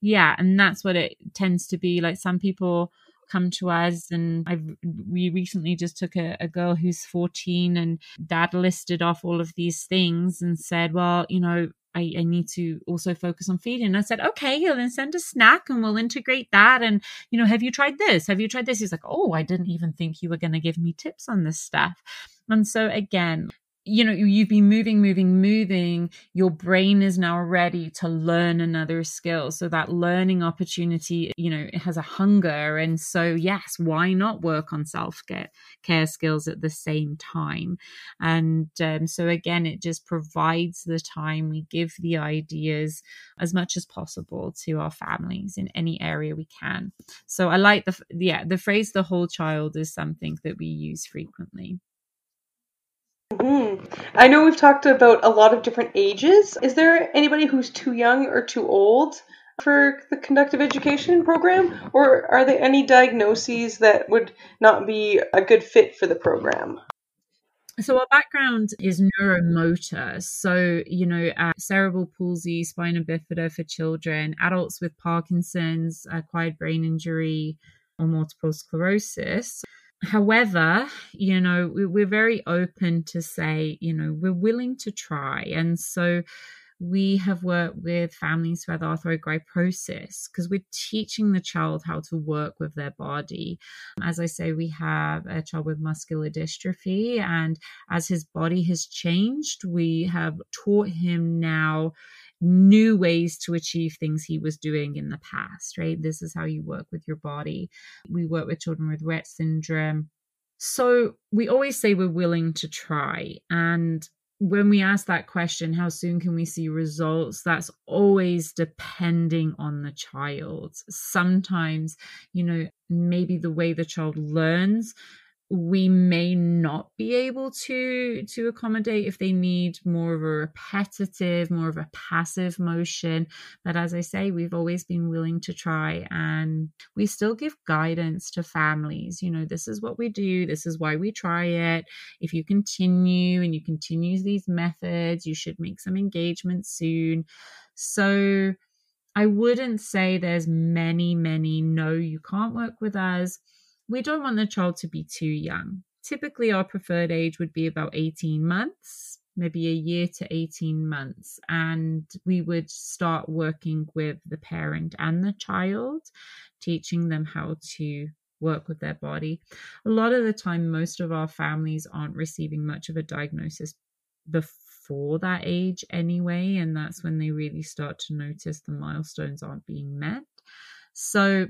Yeah, and that's what it tends to be. Like, some people come to us, and I've we recently just took a, a girl who's fourteen, and dad listed off all of these things and said, well, you know, I, I need to also focus on feeding. And I said, okay, he'll then send a snack and we'll integrate that. And, you know, have you tried this? Have you tried this? He's like, oh, I didn't even think you were going to give me tips on this stuff. And so again, you know, you've been moving, moving, moving. Your brain is now ready to learn another skill. So that learning opportunity, you know, it has a hunger. And so, yes, why not work on self-care care skills at the same time? And um, so, again, it just provides the time. We give the ideas as much as possible to our families in any area we can. So I like the, yeah, the phrase, the whole child, is something that we use frequently. Mm-hmm. I know we've talked about a lot of different ages. Is there anybody who's too young or too old for the conductive education program? Or are there any diagnoses that would not be a good fit for the program? So our background is neuromotor. So, you know, uh, cerebral palsy, spina bifida for children, adults with Parkinson's, acquired brain injury, or multiple sclerosis. However, you know, we're very open to say, you know, we're willing to try. And so we have worked with families who have arthrogryposis, because we're teaching the child how to work with their body. As I say, we have a child with muscular dystrophy, and as his body has changed, we have taught him now new ways to achieve things he was doing in the past, right? This is how you work with your body. We work with children with Rett syndrome. So we always say we're willing to try. And when we ask that question, how soon can we see results? That's always depending on the child. Sometimes, you know, maybe the way the child learns, we may not be able to to accommodate if they need more of a repetitive, more of a passive motion. But as I say, we've always been willing to try, and we still give guidance to families. You know, this is what we do. This is why we try it. If you continue and you continue these methods, you should make some engagement soon. So I wouldn't say there's many, many, no, you can't work with us. We don't want the child to be too young. Typically, our preferred age would be about eighteen months, maybe a year to eighteen months. And we would start working with the parent and the child, teaching them how to work with their body. A lot of the time, most of our families aren't receiving much of a diagnosis before that age anyway. And that's when they really start to notice the milestones aren't being met. So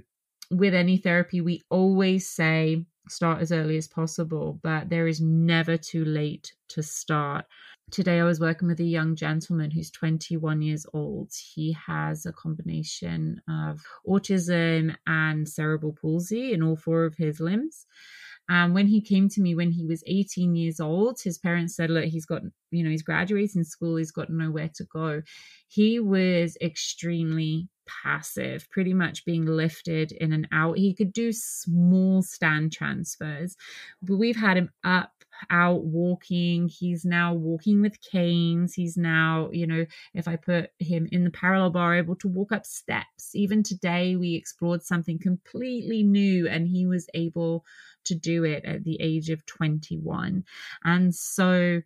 with any therapy, we always say start as early as possible, but there is never too late to start. Today, I was working with a young gentleman who's twenty-one years old. He has a combination of autism and cerebral palsy in all four of his limbs. And when he came to me when he was eighteen years old, his parents said, look, he's got, you know, he's graduating school, he's got nowhere to go. He was extremely passive, pretty much being lifted in and out. He could do small stand transfers, but we've had him up, out, walking. He's now walking with canes. He's now, you know, if I put him in the parallel bar, able to walk up steps. Even today, we explored something completely new, and he was able to do it at the age of twenty-one. And so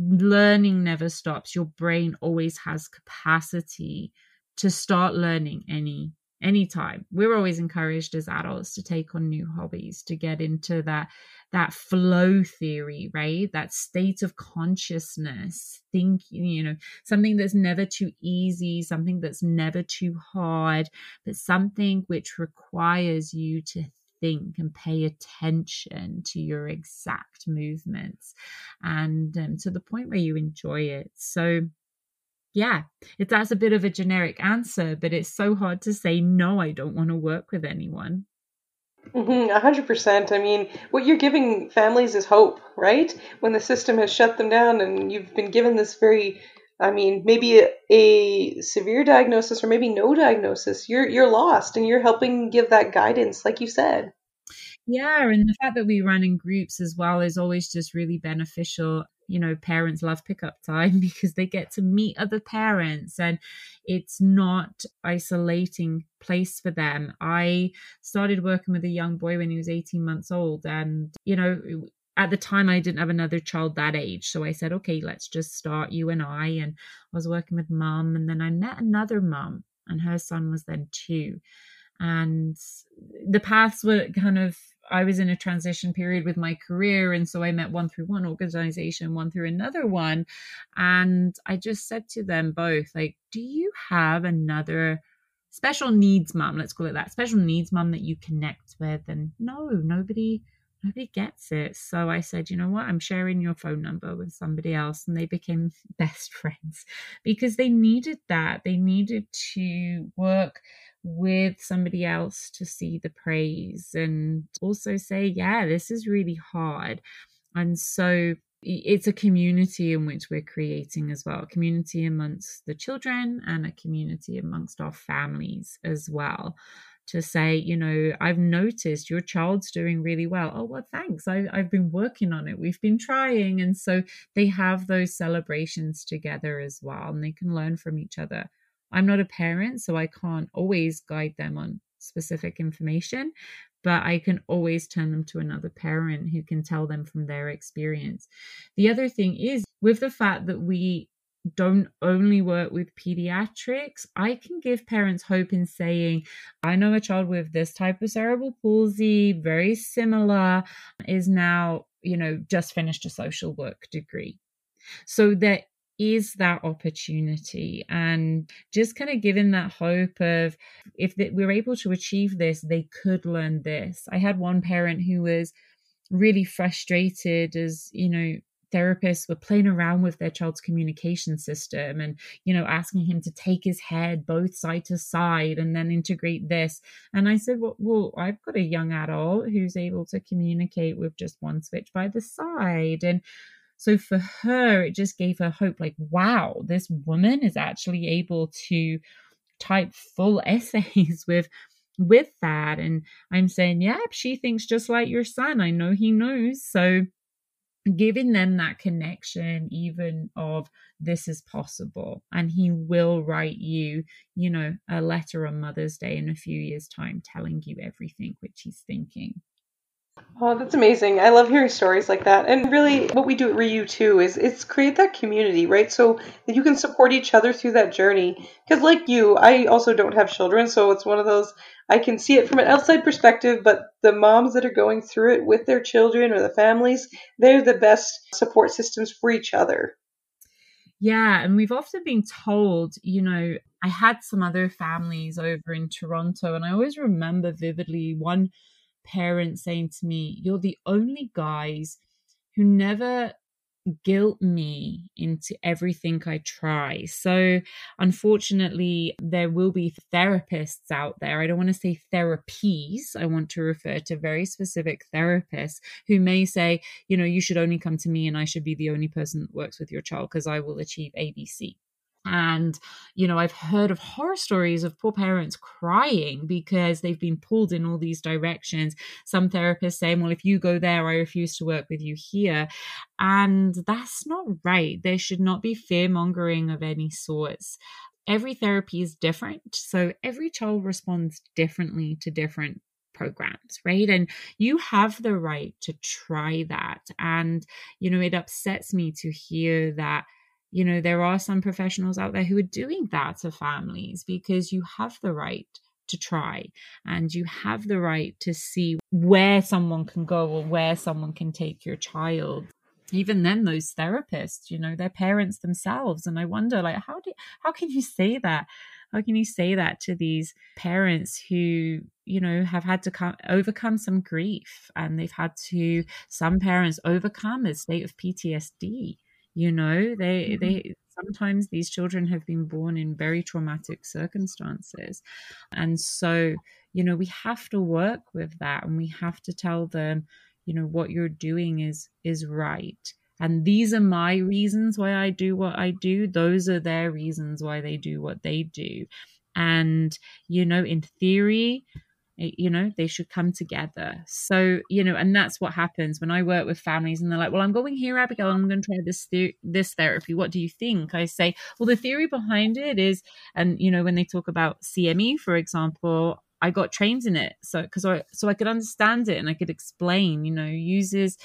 learning never stops. Your brain always has capacity to start learning any anytime. We're always encouraged as adults to take on new hobbies, to get into that that flow theory, right? That state of consciousness, thinking, you know, something that's never too easy, something that's never too hard, but something which requires you to think and pay attention to your exact movements, and um, to the point where you enjoy it. So yeah, it, that's a bit of a generic answer, but it's so hard to say, no, I don't want to work with anyone. Mm-hmm, one hundred percent. I mean, what you're giving families is hope, right? When the system has shut them down and you've been given this very, I mean, maybe a, a severe diagnosis or maybe no diagnosis, you're you're lost, and you're helping give that guidance, like you said. Yeah, and the fact that we run in groups as well is always just really beneficial. you know, parents love pickup time because they get to meet other parents and it's not isolating place for them. I started working with a young boy when he was eighteen months old. And, you know, at the time I didn't have another child that age. So I said, okay, let's just start you and I. And I was working with mum, and then I met another mum and her son was then two. And the paths were kind of, I was in a transition period with my career. And so I met one through one organization, one through another one. And I just said to them both, like, do you have another special needs mom? Let's call it that, special needs mom that you connect with. And no, nobody, nobody gets it. So I said, you know what, I'm sharing your phone number with somebody else. And they became best friends because they needed that. They needed to work with somebody else to see the praise and also say, yeah, this is really hard. And so it's a community in which we're creating as well, a community amongst the children and a community amongst our families as well, to say, you know, I've noticed your child's doing really well. Oh, well, thanks. I, I've been working on it. We've been trying. And so they have those celebrations together as well, and they can learn from each other. I'm not a parent, so I can't always guide them on specific information, but I can always turn them to another parent who can tell them from their experience. The other thing is, with the fact that we don't only work with pediatrics, I can give parents hope in saying, I know a child with this type of cerebral palsy, very similar, is now, you know, just finished a social work degree. So that is that opportunity, and just kind of giving that hope of, if that we're able to achieve this, they could learn this. I had one parent who was really frustrated as, you know, therapists were playing around with their child's communication system and, you know, asking him to take his head both side to side and then integrate this. And I said, well, well, I've got a young adult who's able to communicate with just one switch by the side. And so for her, it just gave her hope, like, wow, this woman is actually able to type full essays with with that. And I'm saying, yeah, she thinks just like your son. I know he knows. So giving them that connection, even of this is possible, and he will write you, you know, a letter on Mother's Day in a few years' time telling you everything which he's thinking. Oh, that's amazing. I love hearing stories like that. And really what we do at Ryu too is it's create that community, right? So that you can support each other through that journey. Because like you, I also don't have children. So it's one of those, I can see it from an outside perspective, but the moms that are going through it with their children or the families, they're the best support systems for each other. Yeah. And we've often been told, you know, I had some other families over in Toronto, and I always remember vividly one parents saying to me, you're the only guys who never guilt me into everything I try. So unfortunately, there will be therapists out there. I don't want to say therapies. I want to refer to very specific therapists who may say, you know, you should only come to me and I should be the only person that works with your child because I will achieve A B C. And, you know, I've heard of horror stories of poor parents crying because they've been pulled in all these directions. Some therapists saying, well, if you go there, I refuse to work with you here. And that's not right. There should not be fear mongering of any sorts. Every therapy is different. So every child responds differently to different programs, right? And you have the right to try that. And, you know, it upsets me to hear that, you know, there are some professionals out there who are doing that to families, because you have the right to try and you have the right to see where someone can go or where someone can take your child. Even then, those therapists, you know, they're parents themselves. And I wonder, like, how do, how can you say that? How can you say that to these parents who, you know, have had to come, overcome some grief, and they've had to, some parents overcome a state of P T S D. You know, they, they sometimes these children have been born in very traumatic circumstances. And so, you know, we have to work with that, and we have to tell them, you know, what you're doing is is right. And these are my reasons why I do what I do. Those are their reasons why they do what they do. And, you know, in theory, You know, they should come together. So, you know, and that's what happens when I work with families and they're like, well, I'm going here, Abigail, I'm going to try this, th- this therapy. What do you think? I say, well, the theory behind it is, and, you know, when they talk about C M E, for example, I got trained in it. So, because I, so I could understand it and I could explain, you know, uses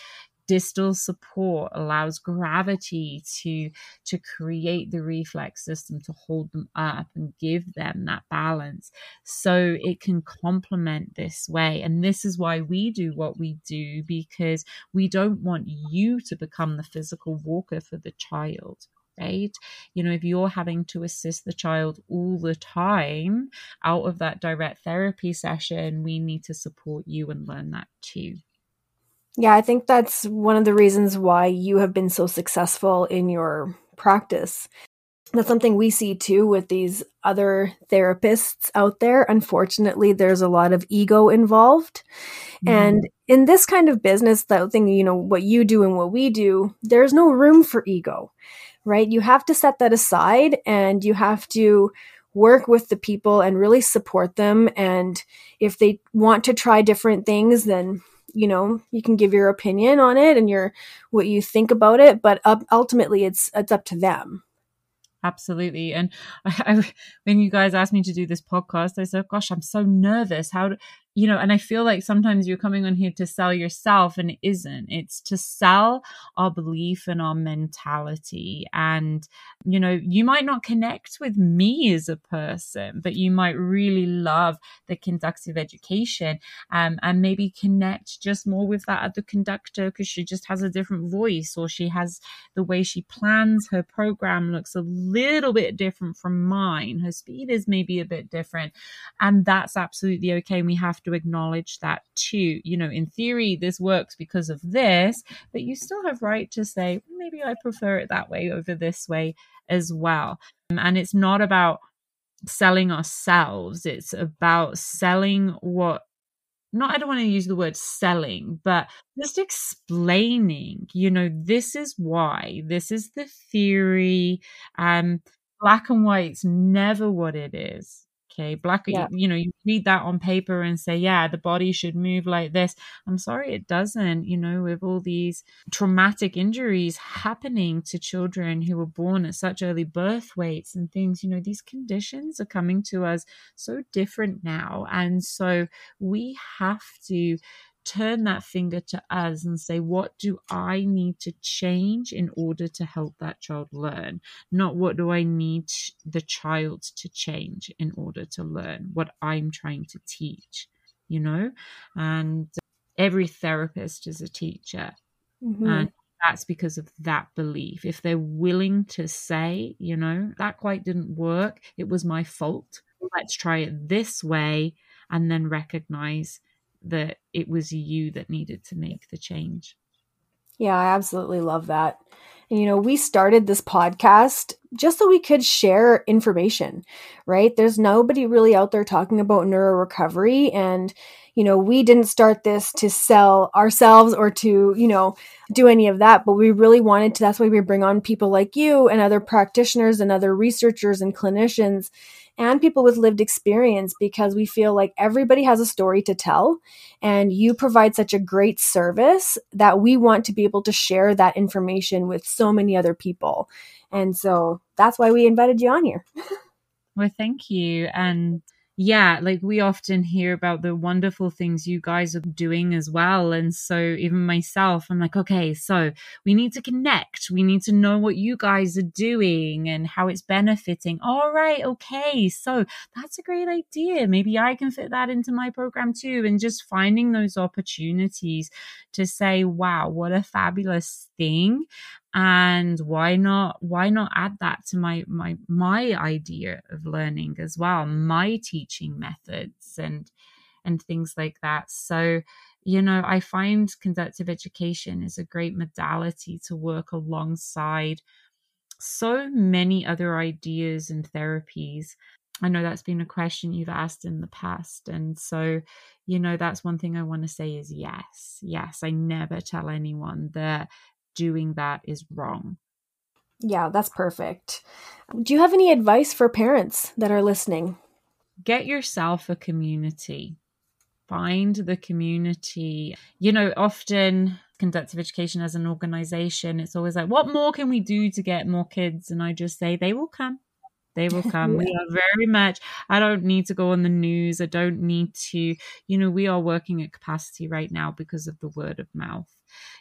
distal support, allows gravity to, to create the reflex system to hold them up and give them that balance. So it can complement this way. And this is why we do what we do, because we don't want you to become the physical walker for the child. Right? You know, if you're having to assist the child all the time out of that direct therapy session, we need to support you and learn that too. Yeah, I think that's one of the reasons why you have been so successful in your practice. That's something we see too with these other therapists out there. Unfortunately, there's a lot of ego involved. Mm. And in this kind of business, that thing, you know, what you do and what we do, there's no room for ego, right? You have to set that aside and you have to work with the people and really support them. And if they want to try different things, then, you know, you can give your opinion on it and your, what you think about it, but up, ultimately it's, it's up to them. Absolutely. And I, I, when you guys asked me to do this podcast, I said, gosh, I'm so nervous. How do, you know, and I feel like sometimes you're coming on here to sell yourself, and it isn't. It's to sell our belief and our mentality. And, you know, you might not connect with me as a person, but you might really love the conductive education, um, and maybe connect just more with that other conductor because she just has a different voice, or she has the way she plans her program looks a little bit different from mine. Her speed is maybe a bit different, and that's absolutely okay. And we have to acknowledge that too. You know, in theory, this works because of this, but you still have right to say, well, maybe I prefer it that way over this way as well. And it's not about selling ourselves. It's about selling what, not, I don't want to use the word selling, but just explaining, you know, this is why, this is the theory. Um, black and white's never what it is. Okay, black, yeah. you, you know, you read that on paper and say, yeah, the body should move like this. I'm sorry, it doesn't, you know, with all these traumatic injuries happening to children who were born at such early birth weights and things, you know, these conditions are coming to us so different now. And so we have to turn that finger to us and say, what do I need to change in order to help that child learn? Not what do I need the child to change in order to learn what I'm trying to teach, you know? And every therapist is a teacher. Mm-hmm. And that's because of that belief. If they're willing to say, you know, that quite didn't work, it was my fault, let's try it this way, and then recognize that it was you that needed to make the change. Yeah, I absolutely love that. And, you know, we started this podcast just so we could share information, right? There's nobody really out there talking about neuro recovery. And, you know, we didn't start this to sell ourselves or to, you know, do any of that, but we really wanted to, that's why we bring on people like you and other practitioners and other researchers and clinicians and people with lived experience, because we feel like everybody has a story to tell, and you provide such a great service that we want to be able to share that information with so many other people. And so that's why we invited you on here. Well, thank you. And yeah, like we often hear about the wonderful things you guys are doing as well. And so even myself, I'm like, okay, so we need to connect. We need to know what you guys are doing and how it's benefiting. All right. Okay. So that's a great idea. Maybe I can fit that into my program too. And just finding those opportunities to say, wow, what a fabulous thing. And why not, why not add that to my, my, my idea of learning as well, my teaching methods and, and things like that. So, you know, I find conductive education is a great modality to work alongside so many other ideas and therapies. I know that's been a question you've asked in the past. And so, you know, that's one thing I want to say is yes, yes, I never tell anyone that doing that is wrong. Yeah, that's perfect. Do you have any advice for parents that are listening? Get yourself a community. find the community. You know, often Conductive Education as an organization, it's always like, what more can we do to get more kids? And I just say, they will come. They will come. We are very much, I don't need to go on the news. I don't need to, you know, we are working at capacity right now because of the word of mouth.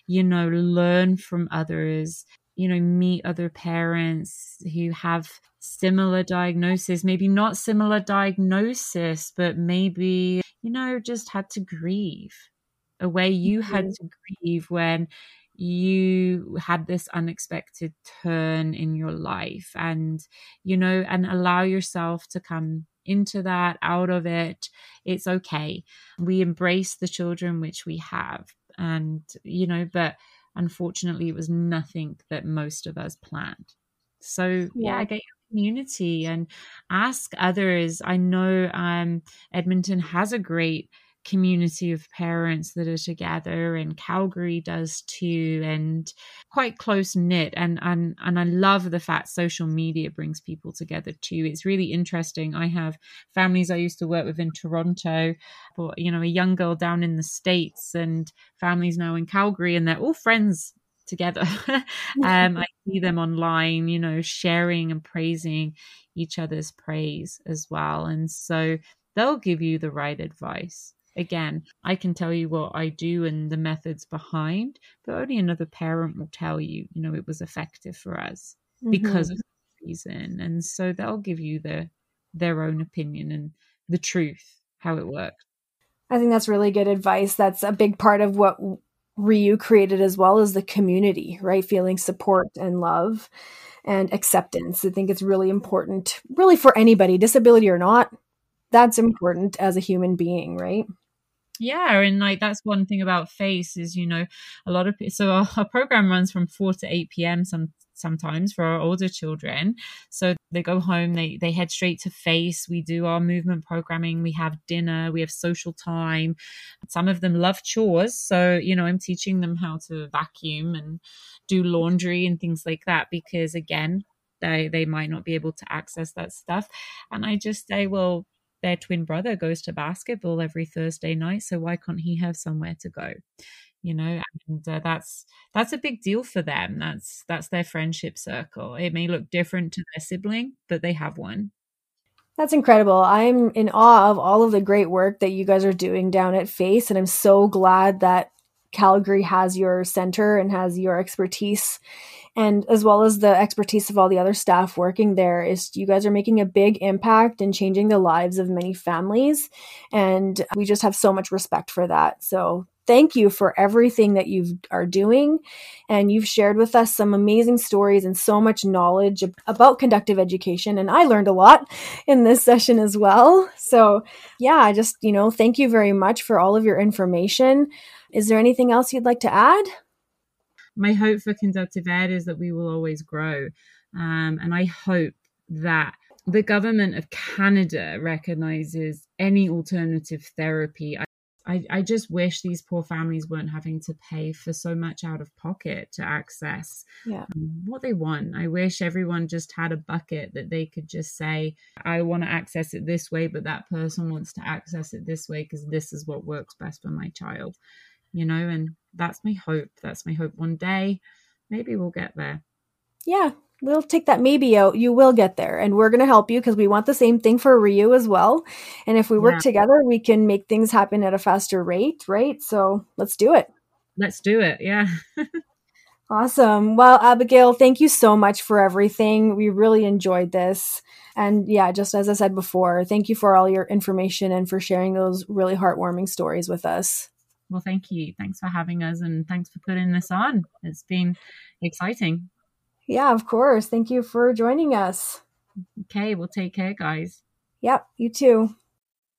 You know, learn from others, you know, meet other parents who have similar diagnoses, maybe not similar diagnosis, but maybe, you know, just had to grieve a way you had to grieve when you had this unexpected turn in your life, and, you know, and allow yourself to come into that, out of it. It's okay. We embrace the children which we have. And, you know, but unfortunately it was nothing that most of us planned. So yeah, I get your community and ask others. I know um, Edmonton has a great community of parents that are together, and Calgary does too, and quite close knit. And, and, and I love the fact social media brings people together too. It's really interesting. I have families I used to work with in Toronto, but, you know, a young girl down in the States and families now in Calgary, and they're all friends together. um, I see them online, you know, sharing and praising each other's praise as well. And so they'll give you the right advice. Again, I can tell you what I do and the methods behind, but only another parent will tell you, you know, it was effective for us mm-hmm. because of the reason. And so they'll give you the, their own opinion and the truth, how it worked. I think that's really good advice. That's a big part of what Ryu created as well, as the community, right? Feeling support and love and acceptance. I think it's really important, really for anybody, disability or not. That's important as a human being, right? Yeah. And like, that's one thing about FACE is, you know, a lot of, so our, our program runs from four to eight p.m. some sometimes for our older children. So they go home, they, they head straight to FACE. We do our movement programming. We have dinner, we have social time. Some of them love chores. So, you know, I'm teaching them how to vacuum and do laundry and things like that, because again, they, they might not be able to access that stuff. And I just say, well, their twin brother goes to basketball every Thursday night, so why can't he have somewhere to go? You know, and uh, that's that's a big deal for them. That's that's their friendship circle. It may look different to their sibling, but they have one. That's incredible. I'm in awe of all of the great work that you guys are doing down at FACE, and I'm so glad that Calgary has your center and has your expertise, and as well as the expertise of all the other staff working there. Is you guys are making a big impact and changing the lives of many families, and we just have so much respect for that. So thank you for everything that you are doing, and you've shared with us some amazing stories and so much knowledge about conductive education, and I learned a lot in this session as well. So yeah, I just, you know, thank you very much for all of your information. Is there anything else you'd like to add? My hope for Conductive Ed is that we will always grow. Um, and I hope that the government of Canada recognizes any alternative therapy. I, I, I just wish these poor families weren't having to pay for so much out of pocket to access yeah. um, what they want. I wish everyone just had a bucket that they could just say, I want to access it this way, but that person wants to access it this way because this is what works best for my child. You know, and that's my hope. That's my hope. One day, maybe we'll get there. Yeah, we'll take that maybe out. You will get there. And we're going to help you because we want the same thing for Ryu as well. And if we work yeah. together, we can make things happen at a faster rate, right? So let's do it. Let's do it. Yeah. Awesome. Well, Abigail, thank you so much for everything. We really enjoyed this. And yeah, just as I said before, thank you for all your information and for sharing those really heartwarming stories with us. Well, thank you. Thanks for having us, and thanks for putting this on. It's been exciting. Yeah, of course. Thank you for joining us. Okay, well, take care, guys. Yep, you too.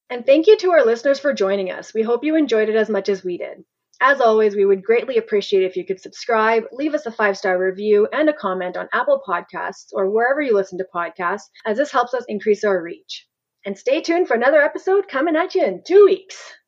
And thank you to our listeners for joining us. We hope you enjoyed it as much as we did. As always, we would greatly appreciate if you could subscribe, leave us a five-star review, and a comment on Apple Podcasts or wherever you listen to podcasts, as this helps us increase our reach. And stay tuned for another episode coming at you in two weeks.